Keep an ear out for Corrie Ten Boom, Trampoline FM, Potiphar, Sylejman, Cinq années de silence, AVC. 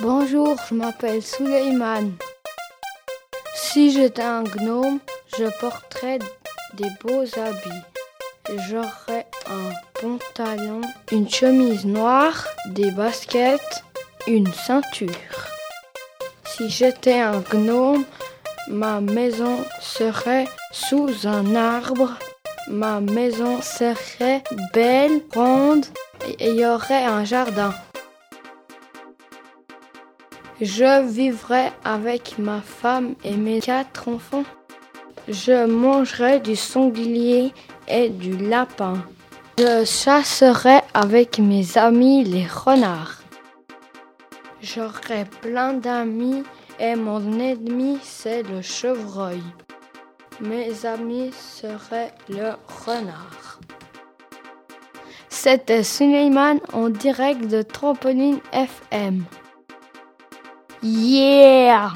Bonjour, je m'appelle Sylejman. Si j'étais un gnome, je porterais des beaux habits. J'aurais un pantalon, une chemise noire, des baskets, une ceinture. Si j'étais un gnome, ma maison serait sous un arbre. Ma maison serait belle, ronde et il y aurait un jardin. Je vivrais avec ma femme et mes 4 enfants. Je mangerais du sanglier et du lapin. Je chasserais avec mes amis les renards. J'aurais plein d'amis et mon ennemi c'est le chevreuil. Mes amis seraient le renard. C'était Sylejman en direct de Trampoline FM. Yeah!